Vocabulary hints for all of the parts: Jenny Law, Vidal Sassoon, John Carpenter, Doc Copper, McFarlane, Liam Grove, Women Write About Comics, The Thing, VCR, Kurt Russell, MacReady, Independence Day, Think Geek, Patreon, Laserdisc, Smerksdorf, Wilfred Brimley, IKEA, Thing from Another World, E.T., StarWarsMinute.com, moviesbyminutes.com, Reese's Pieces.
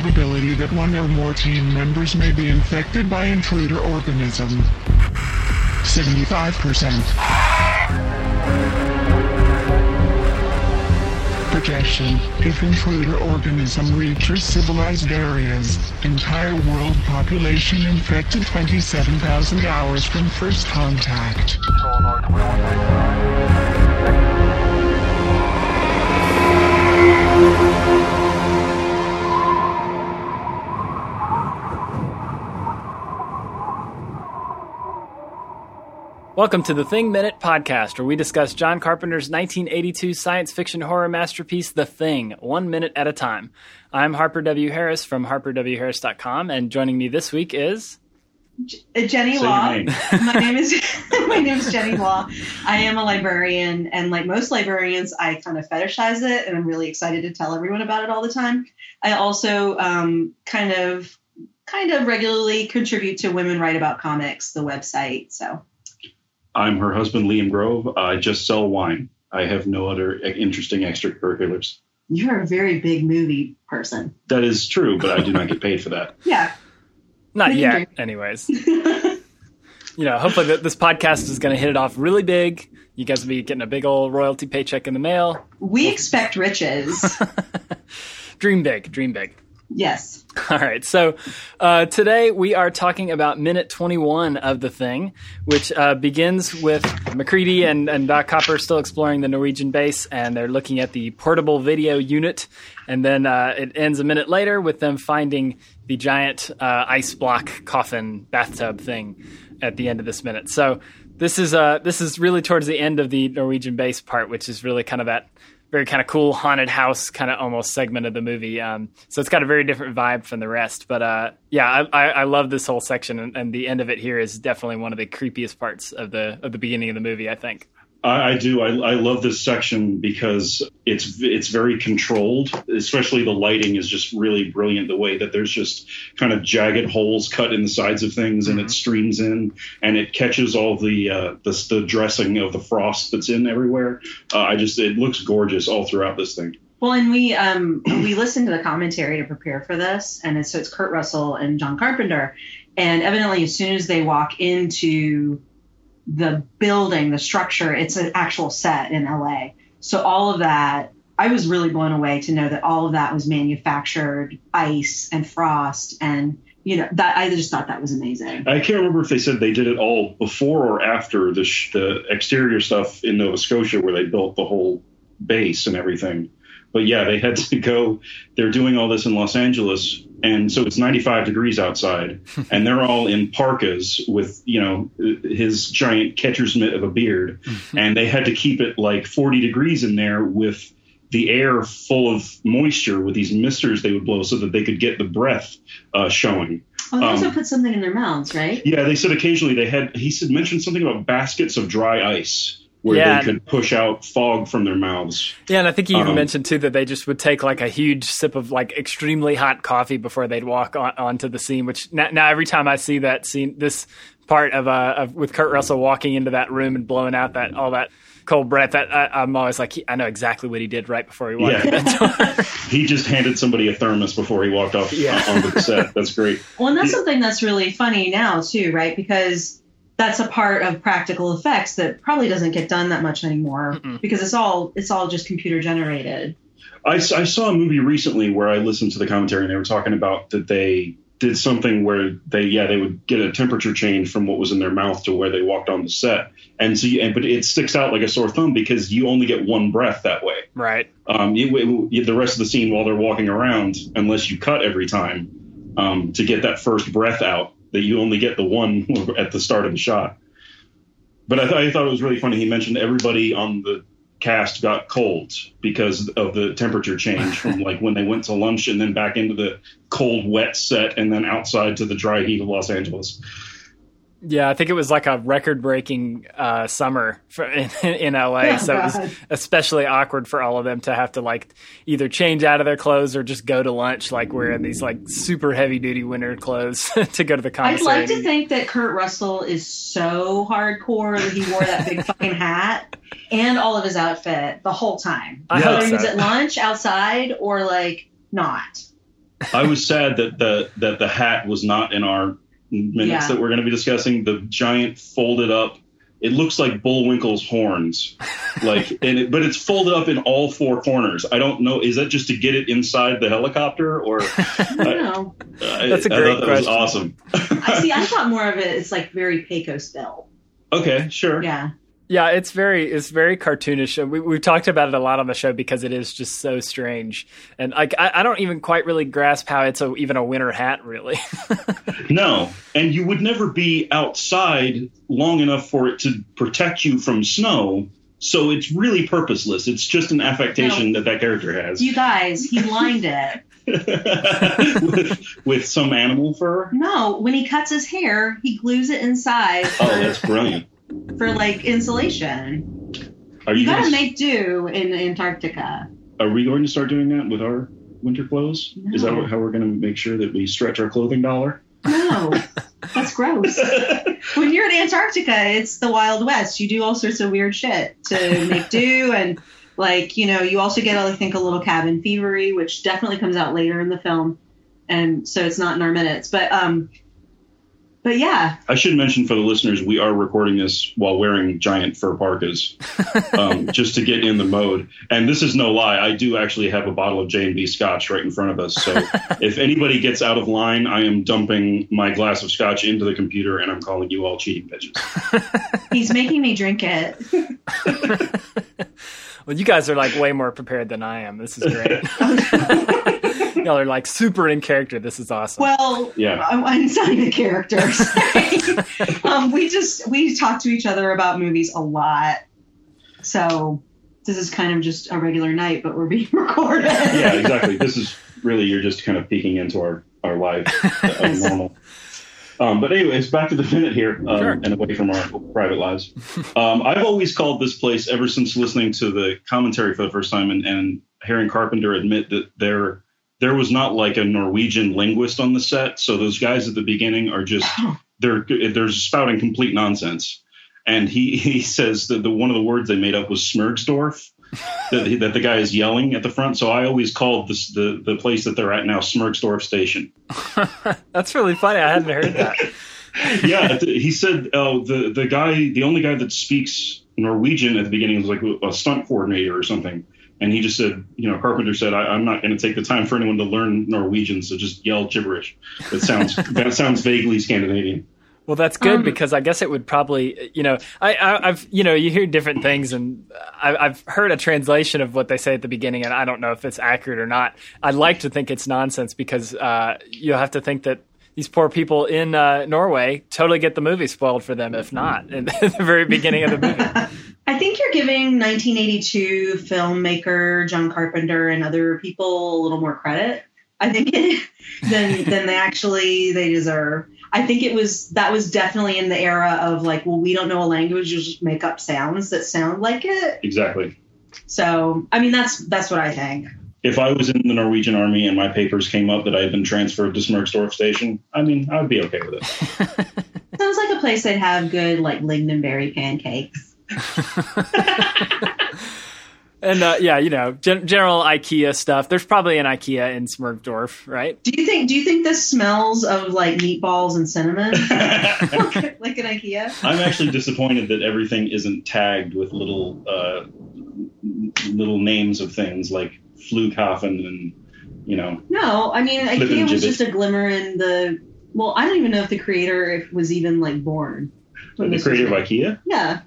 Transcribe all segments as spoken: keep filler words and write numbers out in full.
probability that one or more team members may be infected by intruder organism. seventy-five percent. Projection: if intruder organism reaches civilized areas, entire world population infected twenty-seven thousand hours from first contact. Welcome to the Thing Minute podcast, where we discuss John Carpenter's nineteen eighty-two science fiction horror masterpiece, The Thing, one minute at a time. I'm Harper W. Harris from Harper W Harris dot com, and joining me this week is... Jenny Law. Name. My name is my name is Jenny Law. I am a librarian, and like most librarians, I kind of fetishize it, and I'm really excited to tell everyone about it all the time. I also um, kind of kind of regularly contribute to Women Write About Comics, the website, so... I'm her husband, Liam Grove. I just sell wine. I have no other interesting extracurriculars. You're a very big movie person. That is true, but I do not get paid for that. Yeah. Not yet, drink. Anyways. You know, hopefully this podcast is going to hit it off really big. You guys will be getting a big old royalty paycheck in the mail. We expect riches. Dream big, dream big. Yes. All right. So uh, today we are talking about minute twenty-one of The Thing, which uh, begins with MacReady and, and Doc Copper still exploring the Norwegian base, and they're looking at the portable video unit. And then uh, it ends a minute later with them finding the giant uh, ice block coffin bathtub thing at the end of this minute. So this is uh, this is really towards the end of the Norwegian base part, which is really kind of that very kind of cool haunted house kind of almost segment of the movie. Um, so it's got a very different vibe from the rest. But uh, yeah, I, I, I love this whole section. And, and the end of it here is definitely one of the creepiest parts of the of the beginning of the movie, I think. I, I do. I, I love this section because it's it's very controlled, especially the lighting is just really brilliant. The way that there's just kind of jagged holes cut in the sides of things, mm-hmm. and it streams in and it catches all the, uh, the the dressing of the frost that's in everywhere. Uh, I just it looks gorgeous all throughout this thing. Well, and we um, we listened to the commentary to prepare for this. And it's, so it's Kurt Russell and John Carpenter. And evidently, as soon as they walk into the building, the structure, it's an actual set in L A. So all of that, I was really blown away to know that all of that was manufactured ice and frost. And, you know, that I just thought that was amazing. I can't remember if they said they did it all before or after the, sh- the exterior stuff in Nova Scotia, where they built the whole base and everything. But yeah, they had to go. They're doing all this in Los Angeles. And so it's ninety-five degrees outside, and they're all in parkas with, you know, his giant catcher's mitt of a beard. Mm-hmm. And they had to keep it like forty degrees in there with the air full of moisture with these misters they would blow so that they could get the breath uh, showing. Oh, they also um, put something in their mouths, right? Yeah, they said occasionally they had, he said, mentioned something about baskets of dry ice, where yeah, they could push out fog from their mouths. Yeah, and I think you even um, mentioned, too, that they just would take, like, a huge sip of, like, extremely hot coffee before they'd walk on, onto the scene, which now, now every time I see that scene, this part of, uh, of with Kurt Russell walking into that room and blowing out that all that cold breath, that I, I'm always like, he, I know exactly what he did right before he walked yeah. in that door. He just handed somebody a thermos before he walked off yeah. uh, onto the set. That's great. Well, and that's yeah. something that's really funny now, too, right? Because... that's a part of practical effects that probably doesn't get done that much anymore. Mm-mm. Because it's all it's all just computer generated. I, I saw a movie recently where I listened to the commentary and they were talking about that they did something where they yeah they would get a temperature change from what was in their mouth to where they walked on the set, and so you, and, but it sticks out like a sore thumb because you only get one breath that way. Right. Um. You, you, the rest of the scene while they're walking around, unless you cut every time, um, to get that first breath out, that you only get the one at the start of the shot. But I, th- I thought it was really funny. He mentioned everybody on the cast got colds because of the temperature change from like when they went to lunch and then back into the cold, wet set and then outside to the dry heat of Los Angeles. Yeah, I think it was like a record-breaking uh, summer for, in, in L A, oh, so God. It was especially awkward for all of them to have to like either change out of their clothes or just go to lunch like wearing these like super heavy-duty winter clothes to go to the concert. I'd like to think that Kurt Russell is so hardcore that he wore that big fucking hat and all of his outfit the whole time. I Whether hope so. He was at lunch, outside, or like not. I was sad that the that the hat was not in our minutes yeah. that we're going to be discussing. The giant folded up. It looks like Bullwinkle's horns, like, and it, but it's folded up in all four corners. I don't know. Is that just to get it inside the helicopter, or? I don't know. I, That's a great I thought that question. Was awesome. I see. I thought more of it. It's like very Pecos Bell. Okay. Sure. Yeah. Yeah. It's very. It's very cartoonish. We we've talked about it a lot on the show because it is just so strange, and like I, I don't even quite really grasp how it's a, even a winter hat, really. No, and you would never be outside long enough for it to protect you from snow, so it's really purposeless. It's just an affectation no, that that character has. You guys, he lined it. with, with some animal fur? No, when he cuts his hair, he glues it inside. For, oh, that's brilliant. For, like, insulation. Are you, you gotta make do in Antarctica. Are we going to start doing that with our winter clothes? No. Is that how we're going to make sure that we stretch our clothing dollar? No, that's gross. When you're in Antarctica, it's the Wild West. You do all sorts of weird shit to make do. And, like, you know, you also get, I think, a little cabin fevery, which definitely comes out later in the film. And so it's not in our minutes. But, um, but yeah. I should mention for the listeners, we are recording this while wearing giant fur parkas, um, just to get in the mode. And this is no lie. I do actually have a bottle of J and B Scotch right in front of us. So if anybody gets out of line, I am dumping my glass of Scotch into the computer, and I'm calling you all cheating bitches. He's making me drink it. Well, you guys are like way more prepared than I am. This is great. Y'all are like super in character. This is awesome. Well, yeah. I'm, I'm not in character. um, we just we talk to each other about movies a lot. So this is kind of just a regular night, but we're being recorded. Yeah, exactly. This is really, you're just kind of peeking into our, our life, our normal. Um, but anyways, back to the minute here, um, sure. and away from our private lives. Um, I've always called this place, ever since listening to the commentary for the first time and, and hearing Carpenter admit that there there was not like a Norwegian linguist on the set. So those guys at the beginning are just they're they're spouting complete nonsense. And he he says that the one of the words they made up was Smerksdorf. that, he, that the guy is yelling at the front. So I always called this, the the place that they're at now Smerksdorf Station. That's really funny. I hadn't heard that. Yeah, th- he said uh, the the guy, the only guy that speaks Norwegian at the beginning was like a stunt coordinator or something, and he just said, you know, Carpenter said, I, I'm not going to take the time for anyone to learn Norwegian, so just yell gibberish. That sounds that sounds vaguely Scandinavian. Well, that's good um, because I guess it would probably, you know, I, I, I've, you know, you hear different things, and I, I've heard a translation of what they say at the beginning, and I don't know if it's accurate or not. I'd like to think it's nonsense because uh, you'll have to think that these poor people in uh, Norway totally get the movie spoiled for them, if not, at the very beginning of the movie. I think you're giving nineteen eighty-two filmmaker John Carpenter and other people a little more credit, I think, than than they actually they deserve. I think it was, that was definitely in the era of like, well, we don't know a language, you just make up sounds that sound like it. Exactly. So, I mean, that's, that's what I think. If I was in the Norwegian army and my papers came up that I had been transferred to Smerksdorf Station, I mean, I would be okay with it. Sounds like a place that'd have good, like, lingonberry pancakes. And, uh, yeah, you know, gen- general IKEA stuff. There's probably an IKEA in Smerksdorf, right? Do you think Do you think this smells of, like, meatballs and cinnamon? like, like an IKEA? I'm actually disappointed that everything isn't tagged with little uh, little names of things, like Flughafen and, you know. No, I mean, IKEA was just a glimmer in the... Well, I don't even know if the creator was even, like, born. The creator of IKEA? Yeah.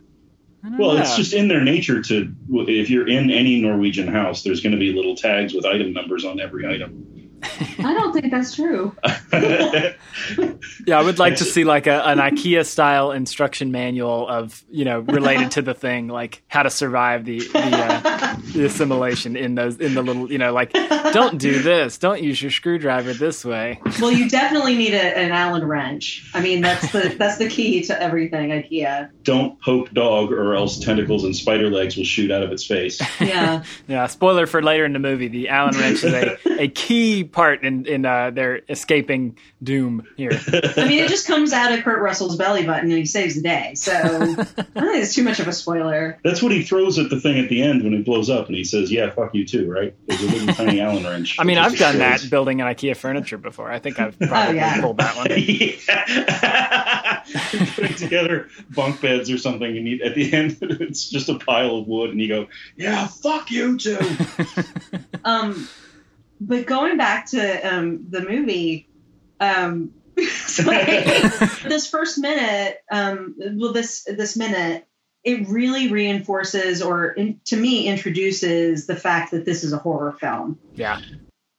Well, know. It's just in their nature to, if you're in any Norwegian house, there's going to be little tags with item numbers on every item. I don't think that's true. Yeah, I would like to see like a, an IKEA style instruction manual of, you know, related to the thing, like how to survive the the, uh, the assimilation in those in the little, you know, like don't do this, don't use your screwdriver this way. Well, you definitely need a, an Allen wrench. I mean, that's the that's the key to everything IKEA. Don't poke dog, or else tentacles and spider legs will shoot out of its face. Yeah. Yeah. Spoiler for later in the movie: the Allen wrench is a, a key part in, in uh, their escaping doom here. I mean, it just comes out of Kurt Russell's belly button and he saves the day. So I don't think it's too much of a spoiler. That's what he throws at the thing at the end when it blows up, and he says, yeah, fuck you too, right? There's a little tiny Allen Allen wrench. I mean, I've done that building an IKEA furniture before. I think I've probably oh, yeah. pulled that one. Yeah. Putting together bunk beds or something, you need at the end it's just a pile of wood, and you go, "Yeah, fuck you too." um, but going back to um the movie, um, so like, this first minute, um, well, this this minute. It really reinforces or, in, to me, introduces the fact that this is a horror film. Yeah.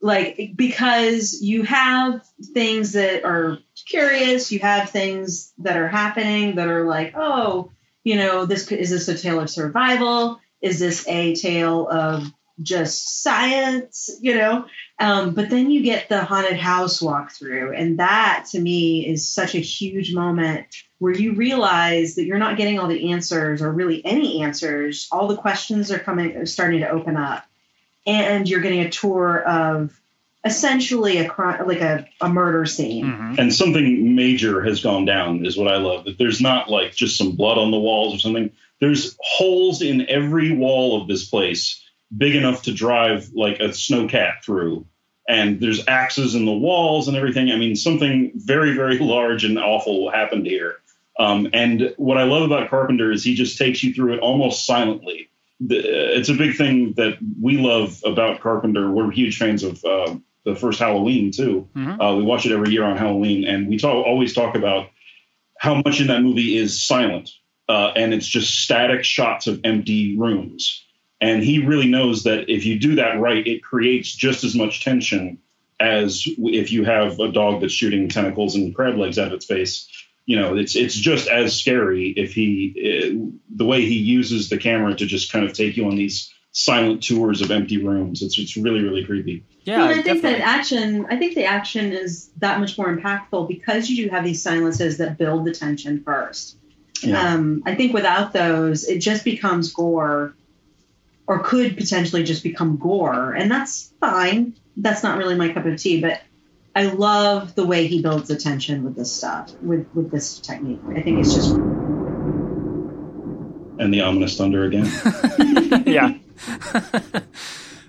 Like, because you have things that are curious, you have things that are happening that are like, oh, you know, this is this a tale of survival? Is this a tale of just science? You know? Um, but then you get the haunted house walkthrough. And that, to me, is such a huge moment where you realize that you're not getting all the answers or really any answers. All the questions are coming, are starting to open up, and you're getting a tour of essentially a crime, like a, a murder scene. Mm-hmm. And something major has gone down is what I love. That there's not like just some blood on the walls or something. There's holes in every wall of this place big enough to drive like a snowcat through. And there's axes in the walls and everything. I mean, something very, very large and awful happened here. Um, and what I love about Carpenter is he just takes you through it almost silently. The, it's a big thing that we love about Carpenter. We're huge fans of uh, the first Halloween, too. Mm-hmm. Uh, we watch it every year on Halloween, and we talk, always talk about how much in that movie is silent. Uh, and it's just static shots of empty rooms. And he really knows that if you do that right, it creates just as much tension as if you have a dog that's shooting tentacles and crab legs out of its face. You know, it's it's just as scary if he it, the way he uses the camera to just kind of take you on these silent tours of empty rooms. It's it's really, really creepy. Yeah, well, I think definitely. that action. I think the action is that much more impactful because you do have these silences that build the tension first. Yeah. Um, I think without those, it just becomes gore, or could potentially just become gore, and that's fine. That's not really my cup of tea, but I love the way he builds the tension with this stuff, with, with this technique. I think it's just... And the ominous thunder again. Yeah.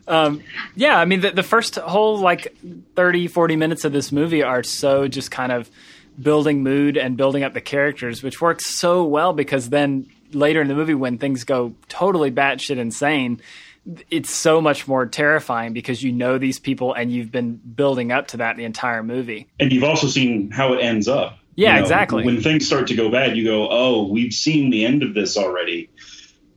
um, yeah, I mean, the, the first whole, like, thirty, forty minutes of this movie are so just kind of building mood and building up the characters, which works so well because then later in the movie when things go totally batshit insane... it's so much more terrifying because you know these people and you've been building up to that the entire movie. And you've also seen how it ends up. Yeah, you know, exactly. When things start to go bad, you go, oh, we've seen the end of this already.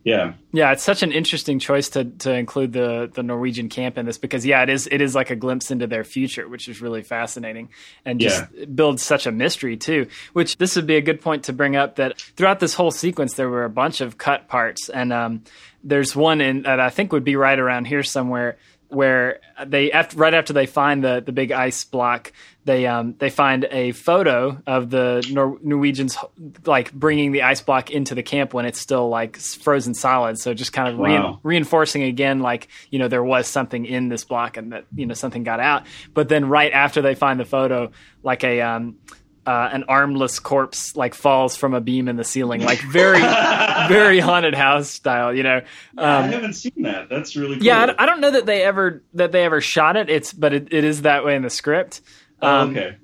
Yeah. Yeah, it's such an interesting choice to to include the the Norwegian camp in this because, yeah, it is it is like a glimpse into their future, which is really fascinating and just yeah. builds such a mystery, too, which this would be a good point to bring up that throughout this whole sequence, there were a bunch of cut parts. And um, there's one in, that I think would be right around here somewhere where they after, right after they find the, the big ice block, they um, they find a photo of the Nor- Norwegians like bringing the ice block into the camp when it's still like frozen solid. So just kind of wow. re- reinforcing again, like, you know, there was something in this block and that, you know, something got out. But then right after they find the photo, like a um, uh, an armless corpse like falls from a beam in the ceiling, like very, very haunted house style, you know. Yeah, um, I haven't seen that. That's really cool. Yeah, I don't know that they ever that they ever shot it. It's but it, it is that way in the script. Um, oh, okay.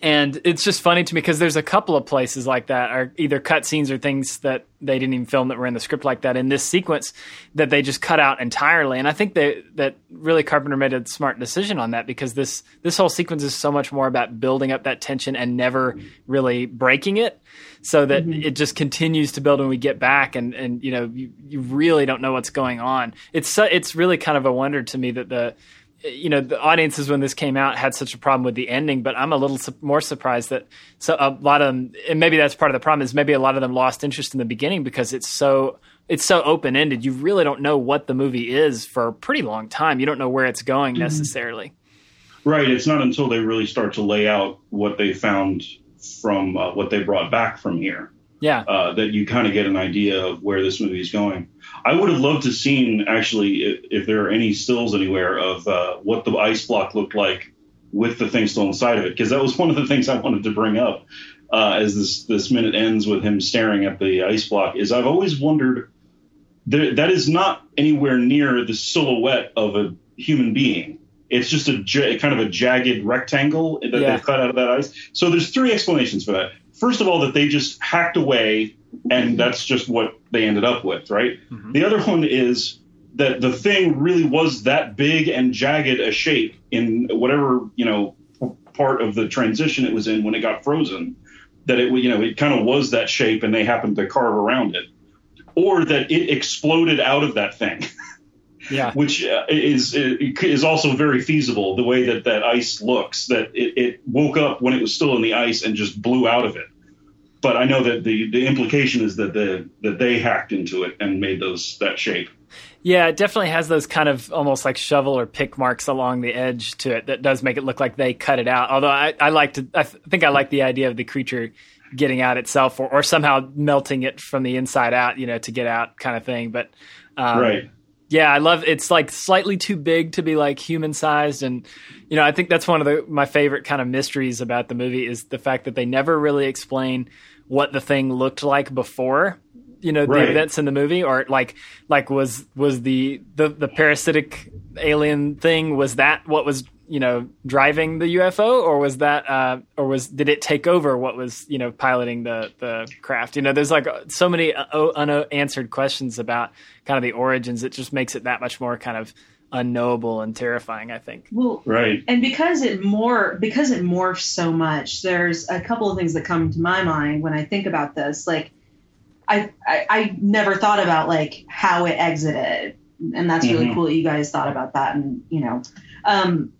And it's just funny to me because there's a couple of places like that are either cut scenes or things that they didn't even film that were in the script like that in this sequence that they just cut out entirely. And I think they, that really Carpenter made a smart decision on that because this this whole sequence is so much more about building up that tension and never really breaking it so that mm-hmm. it just continues to build when we get back and, and you know, you, you really don't know what's going on. It's so, it's really kind of a wonder to me that the – you know, the audiences when this came out had such a problem with the ending, but I'm a little su- more surprised that so a lot of them, and maybe that's part of the problem is maybe a lot of them lost interest in the beginning because it's so, it's so open-ended. You really don't know what the movie is for a pretty long time. You don't know where it's going necessarily. Right. It's not until they really start to lay out what they found from uh, what they brought back from here. Yeah. Uh, that you kind of get an idea of where this movie is going. I would have loved to have seen, actually, if, if there are any stills anywhere of uh, what the ice block looked like with the thing still inside of it, because that was one of the things I wanted to bring up uh, as this, this minute ends with him staring at the ice block, is I've always wondered, there, that is not anywhere near the silhouette of a human being. It's just a j- kind of a jagged rectangle that yeah. they've cut out of that ice. So there's three explanations for that. First of all, that they just hacked away, and that's just what they ended up with, right? Mm-hmm. The other one is that the thing really was that big and jagged a shape in whatever, you know, part of the transition it was in when it got frozen, that it, you know, it kind of was that shape and they happened to carve around it, or that it exploded out of that thing. Yeah, which is is also very feasible, the way that that ice looks, that it, it woke up when it was still in the ice and just blew out of it. But I know that the, the implication is that the that they hacked into it and made those that shape. Yeah, it definitely has those kind of almost like shovel or pick marks along the edge to it that does make it look like they cut it out. Although I, I like to, I th- think I like the idea of the creature getting out itself, or, or somehow melting it from the inside out, you know, to get out kind of thing. But um, right. Yeah, I love it's like slightly too big to be like human sized. And, you know, I think that's one of the, my favorite kind of mysteries about the movie is the fact that they never really explain what the thing looked like before, you know, right. the events in the movie, or like like was was the, the, the parasitic alien thing. Was that what was, you know, driving the U F O, or was that uh, or was did it take over what was, you know, piloting the, the craft? You know, there's like so many unanswered questions about kind of the origins. It just makes it that much more kind of unknowable and terrifying, I think. Well, right. And because it more because it morphs so much, there's a couple of things that come to my mind when I think about this. Like I I, I never thought about like how it exited, and that's mm-hmm. really cool that you guys thought about that. And, you know, um,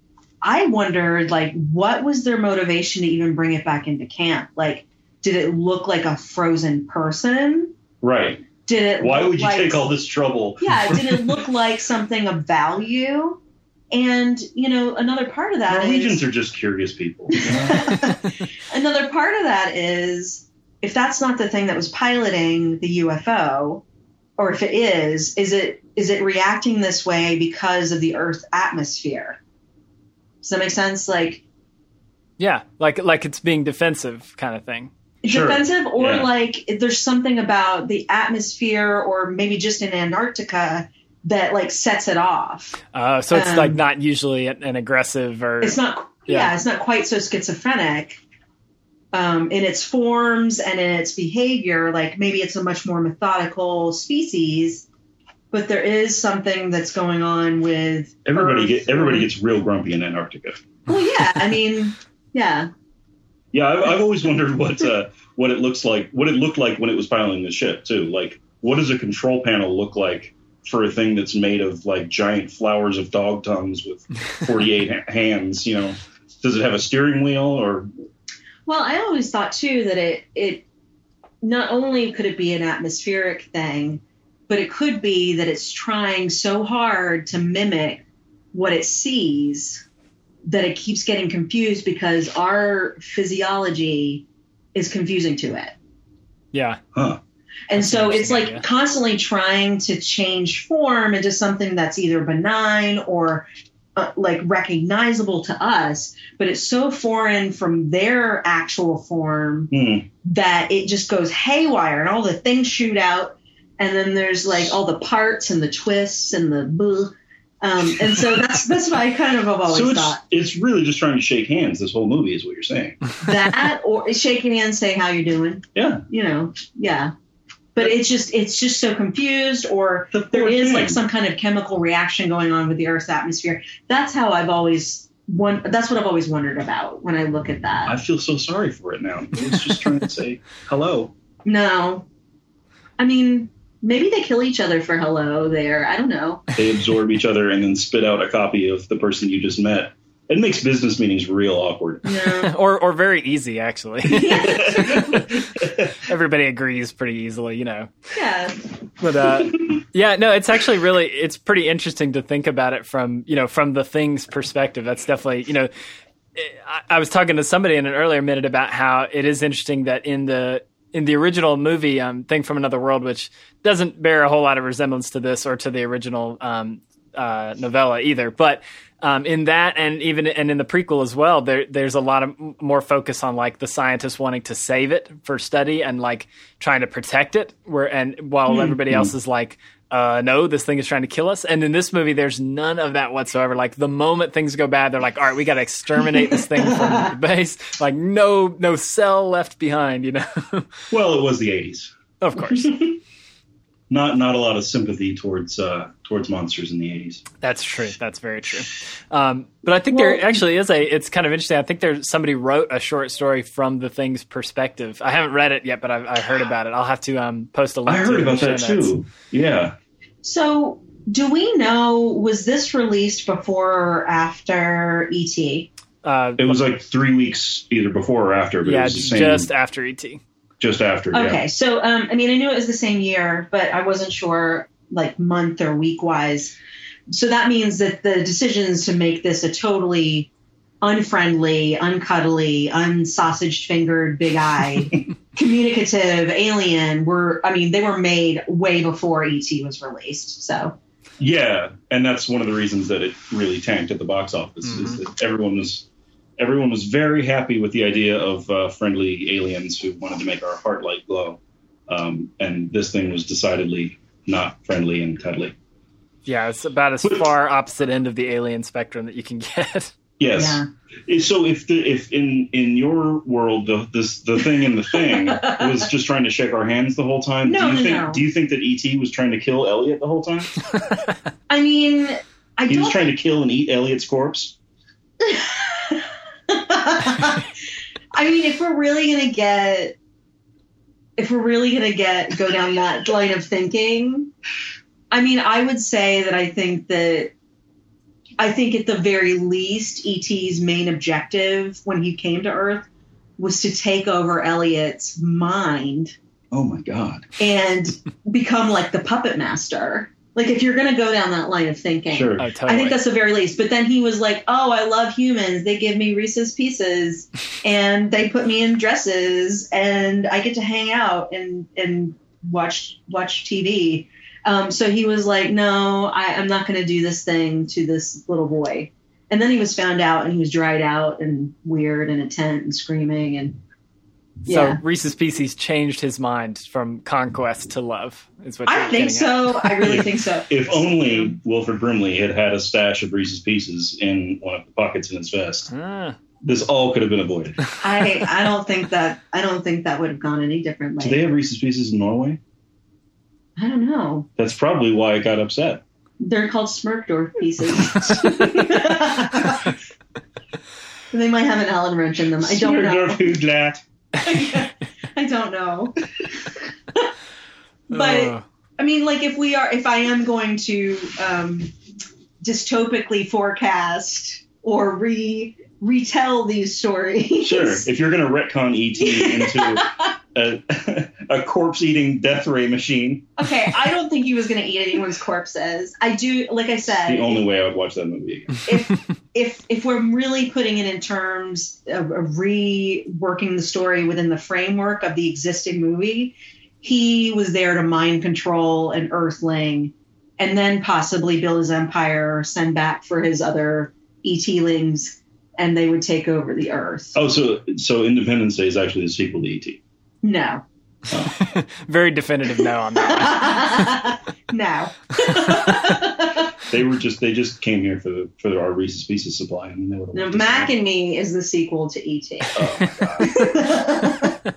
I wondered, like, what was their motivation to even bring it back into camp? Like, did it look like a frozen person? Right. Did it? Why would you like, take all this trouble? Yeah. Did it look like something of value? And, you know, another part of that Norwegians is... Norwegians are just curious people. Another part of that is, if that's not the thing that was piloting the U F O, or if it is, is it is it reacting this way because of the Earth's atmosphere? Does that make sense? Like, yeah, like like it's being defensive kind of thing. Sure. Defensive, or yeah. like there's something about the atmosphere, or maybe just in Antarctica, that like sets it off. Uh, so it's um, like not usually an aggressive, or it's not. Yeah, yeah it's not quite so schizophrenic um, in its forms and in its behavior. Like maybe it's a much more methodical species. But there is something that's going on with everybody. Get, everybody gets real grumpy in Antarctica. Well, yeah, I mean, yeah, yeah. I've, I've always wondered what uh, what it looks like, what it looked like when it was piloting the ship too. Like, what does a control panel look like for a thing that's made of like giant flowers of dog tongues with forty-eight ha- hands? You know, does it have a steering wheel or? Well, I always thought too that it it not only could it be an atmospheric thing, but it could be that it's trying so hard to mimic what it sees that it keeps getting confused because our physiology is confusing to it. Yeah. Huh. And that's so it's like yeah. constantly trying to change form into something that's either benign or uh, like recognizable to us, but it's so foreign from their actual form mm. that it just goes haywire and all the things shoot out. And then there's like all the parts and the twists and the blah. Um, and so that's that's what I kind of have always so it's, thought. It's really just trying to shake hands. This whole movie is what you're saying. That or shaking hands, saying how you're doing. Yeah. You know. Yeah. But it's just it's just so confused, or the there is thing. like some kind of chemical reaction going on with the Earth's atmosphere. That's how I've always one. That's what I've always wondered about when I look at that. I feel so sorry for it now. It's just trying to say hello. No. I mean. Maybe they kill each other for hello there. I don't know. They absorb each other and then spit out a copy of the person you just met. It makes business meetings real awkward. Yeah. or or very easy, actually. Everybody agrees pretty easily, you know. Yeah. But, uh, yeah, no, it's actually really, it's pretty interesting to think about it from, you know, from the thing's perspective. That's definitely, you know, I, I was talking to somebody in an earlier minute about how it is interesting that in the, in the original movie, um, Thing from Another World, which doesn't bear a whole lot of resemblance to this or to the original um, uh, novella either. But um, in that, and even and in the prequel as well, there there's a lot of more focus on like the scientists wanting to save it for study and like trying to protect it, where and while mm-hmm. everybody else is like uh, no, this thing is trying to kill us. And in this movie, there's none of that whatsoever. Like, the moment things go bad, they're like, all right, we got to exterminate this thing from the base. Like, no, no cell left behind, you know? Well, it was the eighties. Of course. Not not a lot of sympathy towards uh, towards monsters in the eighties. That's true. That's very true. Um, but I think well, there actually is a – it's kind of interesting. I think there's somebody wrote a short story from the Thing's perspective. I haven't read it yet, but I've, I heard about it. I'll have to um, post a link. I heard to about that notes. too. Yeah. So do we know – was this released before or after E T? Uh, it was like three weeks either before or after. But yeah, it was the same. Just after E T. Just after, okay, yeah. Okay, so, um, I mean, I knew it was the same year, but I wasn't sure, like, month or week-wise. So that means that the decisions to make this a totally unfriendly, uncuddly, unsausage-fingered, big-eyed, communicative alien were, I mean, they were made way before E T was released, so. Yeah, and that's one of the reasons that it really tanked at the box office, mm-hmm. is that everyone was... Everyone was very happy with the idea of uh, friendly aliens who wanted to make our heart light glow. Um, and this thing was decidedly not friendly and cuddly. Yeah, it's about as far opposite end of the alien spectrum that you can get. Yes. Yeah. So if the, if in, in your world, the, this, the thing and the thing was just trying to shake our hands the whole time, no, do, you think, no. do you think that E T was trying to kill Elliot the whole time? I mean, I He don't... was trying to kill and eat Elliot's corpse? I mean, if we're really gonna get, if we're really gonna get go down that line of thinking, I mean, I would say that I think that, I think at the very least, E T's main objective when he came to Earth was to take over Elliot's mind. Oh my God! And become like the puppet master. Like, if you're going to go down that line of thinking, sure. oh, totally. I think that's the very least. But then he was like, oh, I love humans. They give me Reese's Pieces, and they put me in dresses, and I get to hang out and, and watch watch T V. Um, so he was like, no, I, I'm not going to do this thing to this little boy. And then he was found out, and he was dried out and weird and in a tent and screaming. And So yeah. Reese's Pieces changed his mind from conquest to love. Is what I think so. At. I really think so. If only Wilfred Brimley had had a stash of Reese's Pieces in one of the pockets in his vest, ah. this all could have been avoided. I, I don't think that I don't think that would have gone any differently. Do they have Reese's Pieces in Norway? I don't know. That's probably why I got upset. They're called Smerksdorf pieces. They might have an Allen wrench in them. I don't know. Smerksdorf I don't know. But uh. I mean, like, if we are if I am going to um, dystopically forecast or re retell these stories. Sure. If you're going to retcon E T into a, a corpse eating death ray machine. Okay, I don't think he was going to eat anyone's corpses. I do, like I said. It's the only way I would watch that movie again. If if if we're really putting it in terms of, of reworking the story within the framework of the existing movie, he was there to mind control an Earthling and then possibly build his empire, send back for his other E T-lings. And they would take over the Earth. Oh, so so Independence Day is actually the sequel to E T? No. Oh. Very definitive no on that one. No. They were just they just came here for the, for the, our Reese's Pieces supply, and they would. No, Mac and Me is the sequel to E T. Oh my God.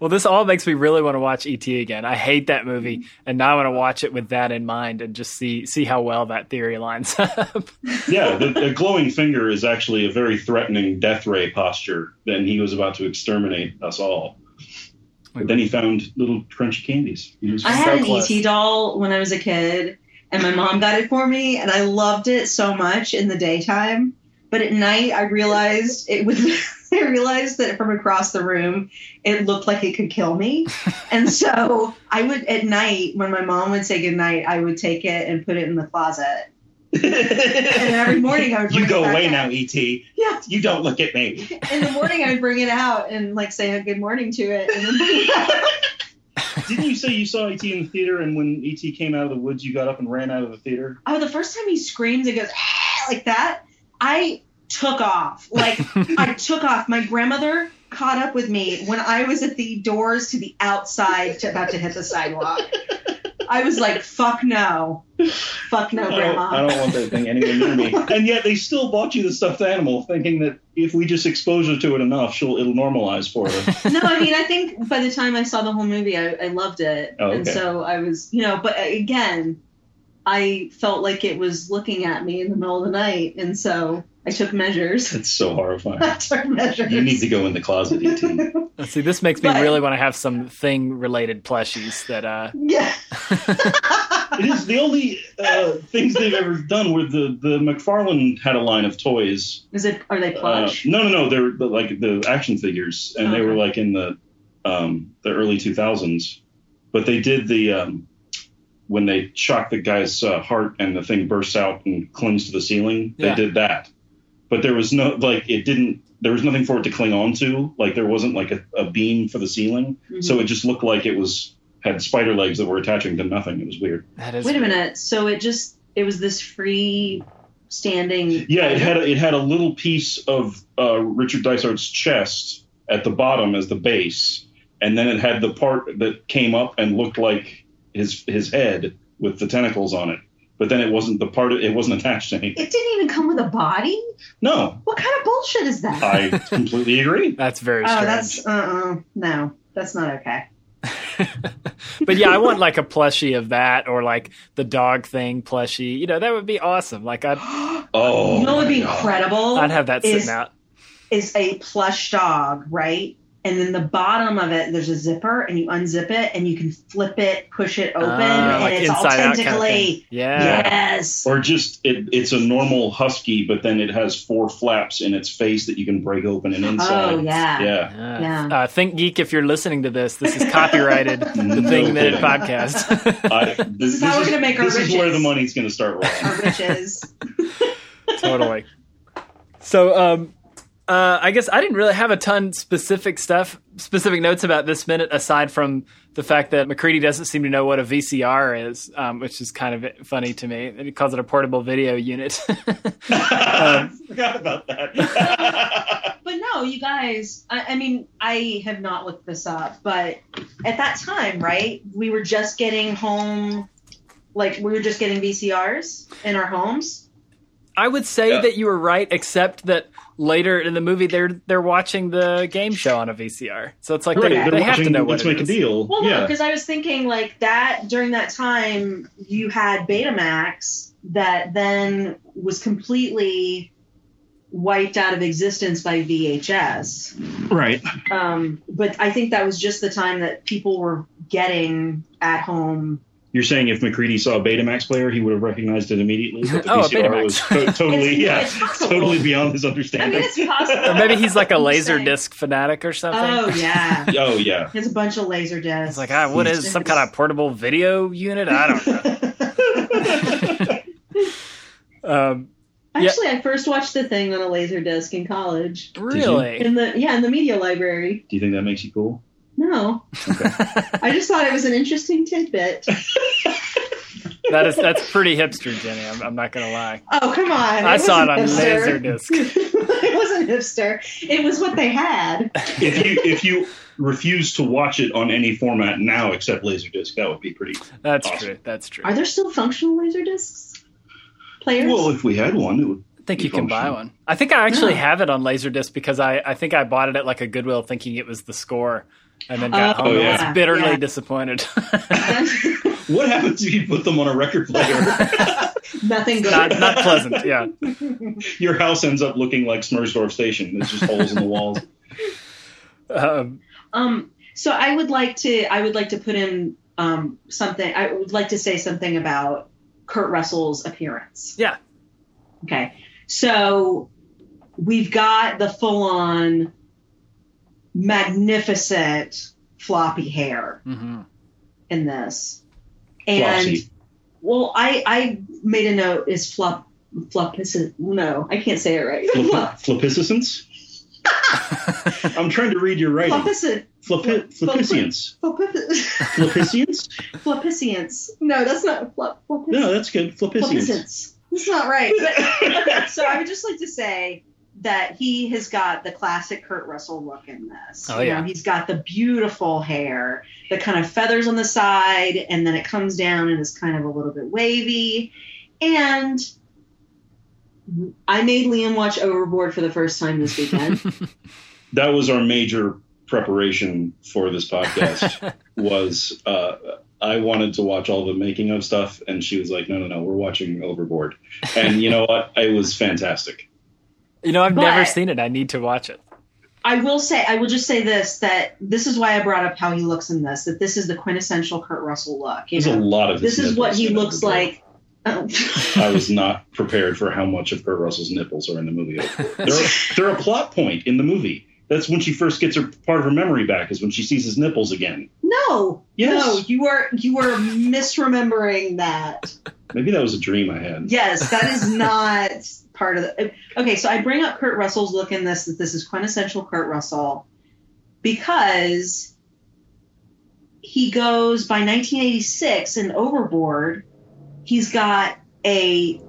Well, this all makes me really want to watch E T again. I hate that movie, and now I want to watch it with that in mind and just see see how well that theory lines up. Yeah, the, the glowing finger is actually a very threatening death ray posture. Then he was about to exterminate us all. But then he found little crunchy candies. I had an E T doll when I was a kid, and my mom got it for me, and I loved it so much in the daytime. But at night, I realized it would... I realized that from across the room, it looked like it could kill me. And so I would, at night, when my mom would say goodnight, I would take it and put it in the closet. And every morning I would bring it out. You go away now, E T. Yeah. You don't look at me. In the morning, I would bring it out and, like, say a good morning to it. And then bring it out. Didn't you say you saw E T in the theater, and when E T came out of the woods, you got up and ran out of the theater? Oh, the first time he screams and goes, ah, like that, I... took off. Like, I took off. My grandmother caught up with me when I was at the doors to the outside to, about to hit the sidewalk. I was like, fuck no. Fuck no, Grandma. I don't, I don't want that thing anywhere near me. And yet they still bought you the stuffed animal, thinking that if we just expose her to it enough, she'll it'll normalize for her. No, I mean, I think by the time I saw the whole movie, I, I loved it. Oh, okay. And so I was, you know, but again, I felt like it was looking at me in the middle of the night, and so I took measures. That's so horrifying. I took measures. You need to go in the closet, E T See, this makes me but, really want to have some thing-related plushies that... Uh... Yeah. It is the only uh, things they've ever done were the, the McFarlane had a line of toys. Is it? Are they plush? Uh, no, no, no. They're like the action figures, and okay. they were like in the um, the early two thousands. But they did the... Um, when they shock the guy's uh, heart and the thing bursts out and clings to the ceiling, they yeah. did that. But there was no, like, it didn't, there was nothing for it to cling on to. Like, there wasn't, like, a, a beam for the ceiling. Mm-hmm. So it just looked like it was, had spider legs that were attaching to nothing. It was weird. That is Wait weird. a minute. So it just, it was this free standing. Yeah, it had a, it had a little piece of uh, Richard Dysart's chest at the bottom as the base. And then it had the part that came up and looked like his his head with the tentacles on it, but then it wasn't the part of, it wasn't attached to anything. It didn't even come with a body? No. What kind of bullshit is that? I completely agree. That's very strange. Oh, that's, uh-uh, no, that's not okay. But yeah, I want like a plushie of that, or like the dog thing plushie. You know, that would be awesome. Like I'd... oh. You know what would be incredible? I'd have that sitting is, out. Is a plush dog, right? And then the bottom of it, there's a zipper, and you unzip it, and you can flip it, push it open, uh, and like it's all tentacly. Kind of yeah. Yes. Or just it, it's a normal husky, but then it has four flaps in its face that you can break open and inside. Oh yeah. Yeah. yeah. yeah. Uh, Think Geek, if you're listening to this, this is copyrighted the no Thing Minute podcast. I, this, this is how we're gonna make our riches. This is where the money's gonna start rolling. Our riches. Totally. So. um Uh, I guess I didn't really have a ton specific stuff, specific notes about this minute, aside from the fact that MacReady doesn't seem to know what a V C R is, um, which is kind of funny to me. He calls it a portable video unit. um, I forgot about that. But no, you guys, I, I mean, I have not looked this up, but at that time, right, we were just getting home, like we were just getting V C Rs in our homes. I would say yeah. that you were right, except that later in the movie they're they're watching the game show on a V C R, so it's like right, they, they have to know what it is. Let's make a deal. Well, yeah. no, because I was thinking like that during that time you had Betamax that then was completely wiped out of existence by V H S. Right. Um, but I think that was just the time that people were getting at home. You're saying if MacReady saw a Betamax player, he would have recognized it immediately. But the oh, V C R was to- totally, it's, yeah, it's totally beyond his understanding. I mean, it's possible. Or maybe he's like a Laserdisc fanatic or something. Oh yeah. oh yeah. He has a bunch of Laserdiscs. He's like, ah, what is some kind of portable video unit? I don't know. um, Actually, yeah. I first watched The Thing on a Laserdisc in college. Really? In the yeah, in the media library. Do you think that makes you cool? No. Okay. I just thought it was an interesting tidbit. That is, that's pretty hipster, Jenny. I'm, I'm not going to lie. Oh, come on. I saw it on Laserdisc. It wasn't hipster. It was what they had. If you if you refuse to watch it on any format now except Laserdisc, that would be pretty That's awesome. true. That's true. Are there still functional Laserdiscs players? Well, if we had one, it would. I think you can buy one. I think I actually yeah. have it on Laserdisc because I, I think I bought it at like a Goodwill thinking it was the score. And then got oh, home yeah. and was bitterly yeah. disappointed. What happens if you put them on a record player? Nothing good. Not, not pleasant, yeah. Your house ends up looking like Smerksdorf Station. There's just holes in the walls. Um, um, so I would like to I would like to put in um, something. I would like to say something about Kurt Russell's appearance. Yeah. Okay. So we've got the full-on magnificent floppy hair mm-hmm. in this, and Flossy. well, I I made a note is flop flopiscence. No, I can't say it right. Flop, flopiscence. I'm trying to read your writing. Flopiscence. Flopi- flopiscience. Flopiscience. Flopiscience. No, that's not flop. Flopiscience. No, that's good. Flopiscience. Flopiscience. That's not right. But, okay, so I would just like to say that he has got the classic Kurt Russell look in this. Oh, yeah. You know, he's got the beautiful hair, the kind of feathers on the side, and then it comes down and is kind of a little bit wavy. And I made Liam watch Overboard for the first time this weekend. That was our major preparation for this podcast. was uh, I wanted to watch all the making of stuff, and she was like, no, no, no, we're watching Overboard. And you know what? It was fantastic. You know, I've but never seen it. I need to watch it. I will say, I will just say this, that this is why I brought up how he looks in this, that this is the quintessential Kurt Russell look. You There's know? a lot of this is what he looks like. Oh. I was not prepared for how much of Kurt Russell's nipples are in the movie. They're, they're a plot point in the movie. That's when she first gets her part of her memory back, is when she sees his nipples again. No. Yes. No, you are, you are misremembering that. Maybe that was a dream I had. Yes, that is not... part of the, okay, so I bring up Kurt Russell's look in this, that this is quintessential Kurt Russell, because he goes by nineteen eighty-six in Overboard, he's got a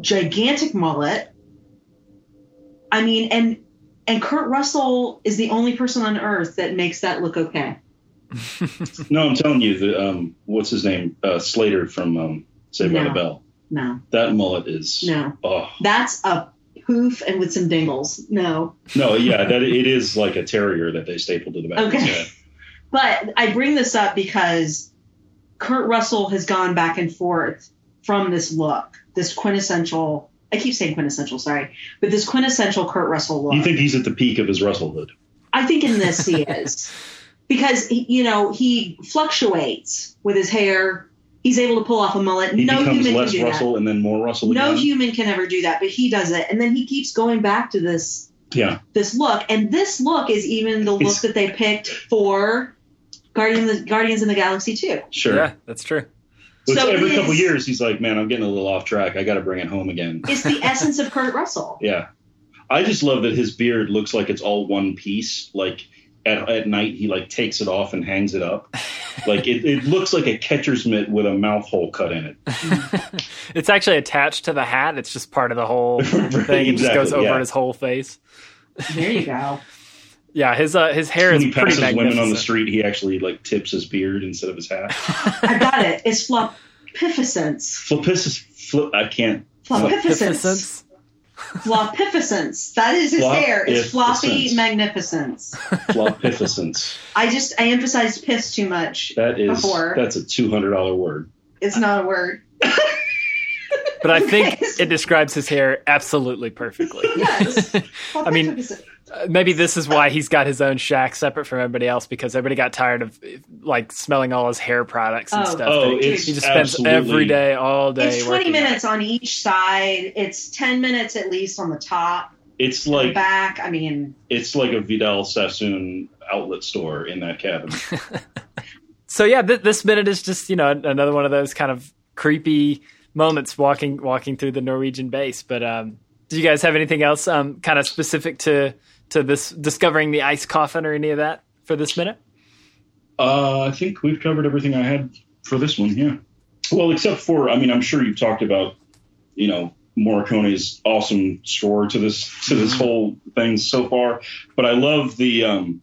gigantic mullet. I mean, and and Kurt Russell is the only person on earth that makes that look okay. No, I'm telling you, the um, what's his name, uh, Slater from um, Saved no. by the Bell. No. That mullet is... No. Oh. That's a poof and with some dingles. No. No, yeah, that it is like a terrier that they staple to the back. Okay. Yeah. But I bring this up because Kurt Russell has gone back and forth from this look, this quintessential... I keep saying quintessential, sorry. But this quintessential Kurt Russell look. You think he's at the peak of his Russellhood? I think in this he is. Because, you know, he fluctuates with his hair... He's able to pull off a mullet. He no becomes human less can do Russell that. And then more Russell again. No human can ever do that, but he does it. And then he keeps going back to this, yeah. this look. And this look is even the look it's, that they picked for Guardians, Guardians of the Galaxy two. Sure. Yeah, that's true. Which so every is, couple years, he's like, man, I'm getting a little off track. I got to bring it home again. It's the essence of Kurt Russell. Yeah. I just love that his beard looks like it's all one piece, like... At, at night, he, like, takes it off and hangs it up. Like, it, it looks like a catcher's mitt with a mouth hole cut in it. It's actually attached to the hat. It's just part of the whole thing. Right, exactly, it just goes over yeah. his whole face. There you go. Yeah, his uh, his hair when is pretty magnificent. When he passes women on the street, he actually, like, tips his beard instead of his hat. I got it. It's floppificence. Floppificence. Flop, I can't. Floppificence. Floppificence. That is his Flop- hair. It's floppy magnificence. Floppificence. I just I emphasized piss too much. That is before. That's a two hundred dollar word. It's not a word. But I think it describes his hair absolutely perfectly. Yes. I mean, maybe this is why he's got his own shack separate from everybody else, because everybody got tired of like smelling all his hair products and oh, stuff. Oh, he, he just spends every day, all day. It's twenty minutes out. On each side. It's ten minutes at least on the top. It's like back. I mean, it's like a Vidal Sassoon outlet store in that cabin. So yeah, th- this minute is just, you know, another one of those kind of creepy moments walking walking through the Norwegian base. But um, do you guys have anything else um, kind of specific to to this discovering the ice coffin or any of that for this minute? Uh, I think we've covered everything I had for this one. Yeah. Well, except for, I mean, I'm sure you've talked about, you know, Morricone's awesome score to this to this whole thing so far. But I love the um,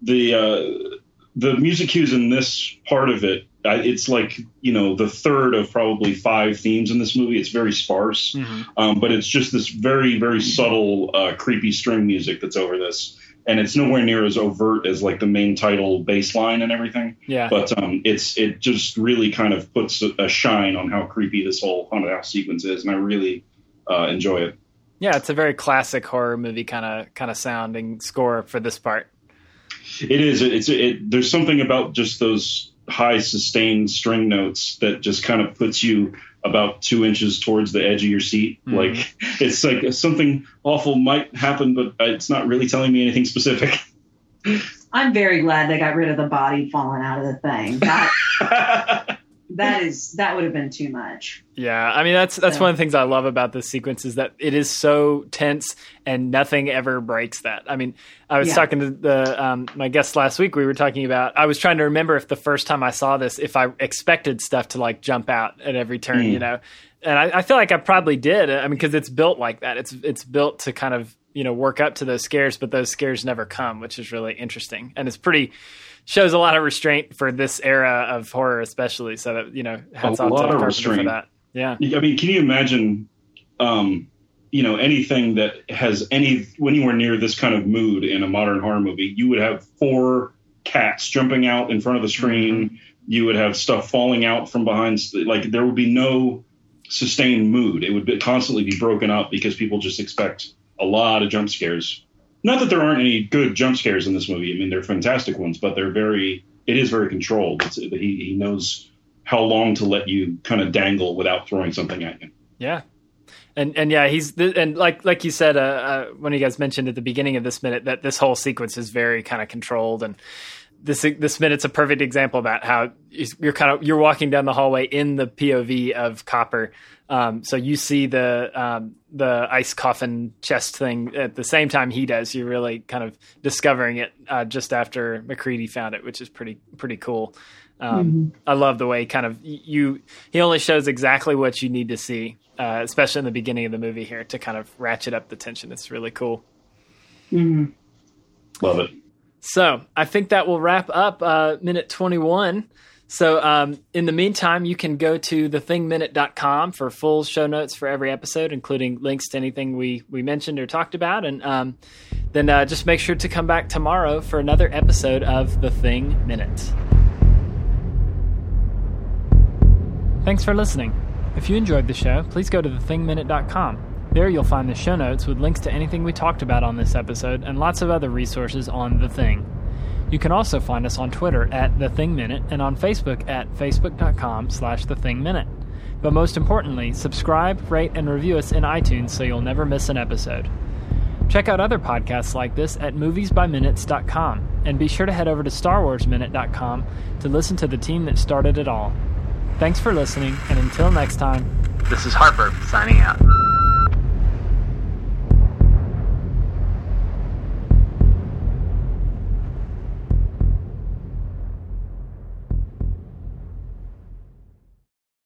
the uh, the music cues in this part of it. It's like, you know, the third of probably five themes in this movie. It's very sparse, mm-hmm. um, but it's just this very, very subtle, uh, creepy string music that's over this. And it's nowhere near as overt as like the main title bass line and everything. Yeah. But um, it's it just really kind of puts a shine on how creepy this whole haunted house sequence is. And I really uh, enjoy it. Yeah, it's a very classic horror movie kind of kind of sounding score for this part. It is. It's it, it, there's something about just those high sustained string notes that just kind of puts you about two inches towards the edge of your seat. Mm-hmm. Like it's like something awful might happen, but it's not really telling me anything specific. I'm very glad they got rid of the body falling out of the thing. That, that is that would have been too much. Yeah, I mean that's that's so. One of the things I love about this sequence is that it is so tense and nothing ever breaks that. I mean, I was yeah. talking to the um, my guest last week. We were talking about. I was trying to remember if the first time I saw this, if I expected stuff to like jump out at every turn, mm. you know. And I, I feel like I probably did. I mean, because it's built like that. It's it's built to kind of you know work up to those scares, but those scares never come, which is really interesting. And it's pretty. Shows a lot of restraint for this era of horror, especially. So that you know, hats off to Carpenter restraint. For that. Yeah, I mean, can you imagine, um, you know, anything that has any anywhere near this kind of mood in a modern horror movie? You would have four cats jumping out in front of the screen. Mm-hmm. You would have stuff falling out from behind. Like there would be no sustained mood. It would be, constantly be broken up because people just expect a lot of jump scares. Not that there aren't any good jump scares in this movie. I mean, they're fantastic ones, but they're very, it is very controlled. It's, he, he knows how long to let you kind of dangle without throwing something at you. Yeah. And, and yeah, he's, and like, like you said, uh, uh, when you guys mentioned at the beginning of this minute that this whole sequence is very kind of controlled, and this, this minute's a perfect example about how you're kind of, you're walking down the hallway in the P O V of Copper. Um, so you see the um, the ice coffin chest thing at the same time he does. You're really kind of discovering it uh, just after MacReady found it, which is pretty pretty cool. Um, mm-hmm. I love the way kind of you he only shows exactly what you need to see, uh, especially in the beginning of the movie here to kind of ratchet up the tension. It's really cool. Mm-hmm. Love it. So I think that will wrap up uh, minute twenty-one. So um, in the meantime, you can go to the thing minute dot com for full show notes for every episode, including links to anything we, we mentioned or talked about. And um, then uh, just make sure to come back tomorrow for another episode of The Thing Minute. Thanks for listening. If you enjoyed the show, please go to the thing minute dot com. There you'll find the show notes with links to anything we talked about on this episode and lots of other resources on The Thing. You can also find us on Twitter at The Thing Minute and on Facebook at facebook.com slash The Thing Minute. But most importantly, subscribe, rate, and review us in iTunes so you'll never miss an episode. Check out other podcasts like this at movies by minutes dot com, and be sure to head over to star wars minute dot com to listen to the team that started it all. Thanks for listening, and until next time, this is Harper signing out.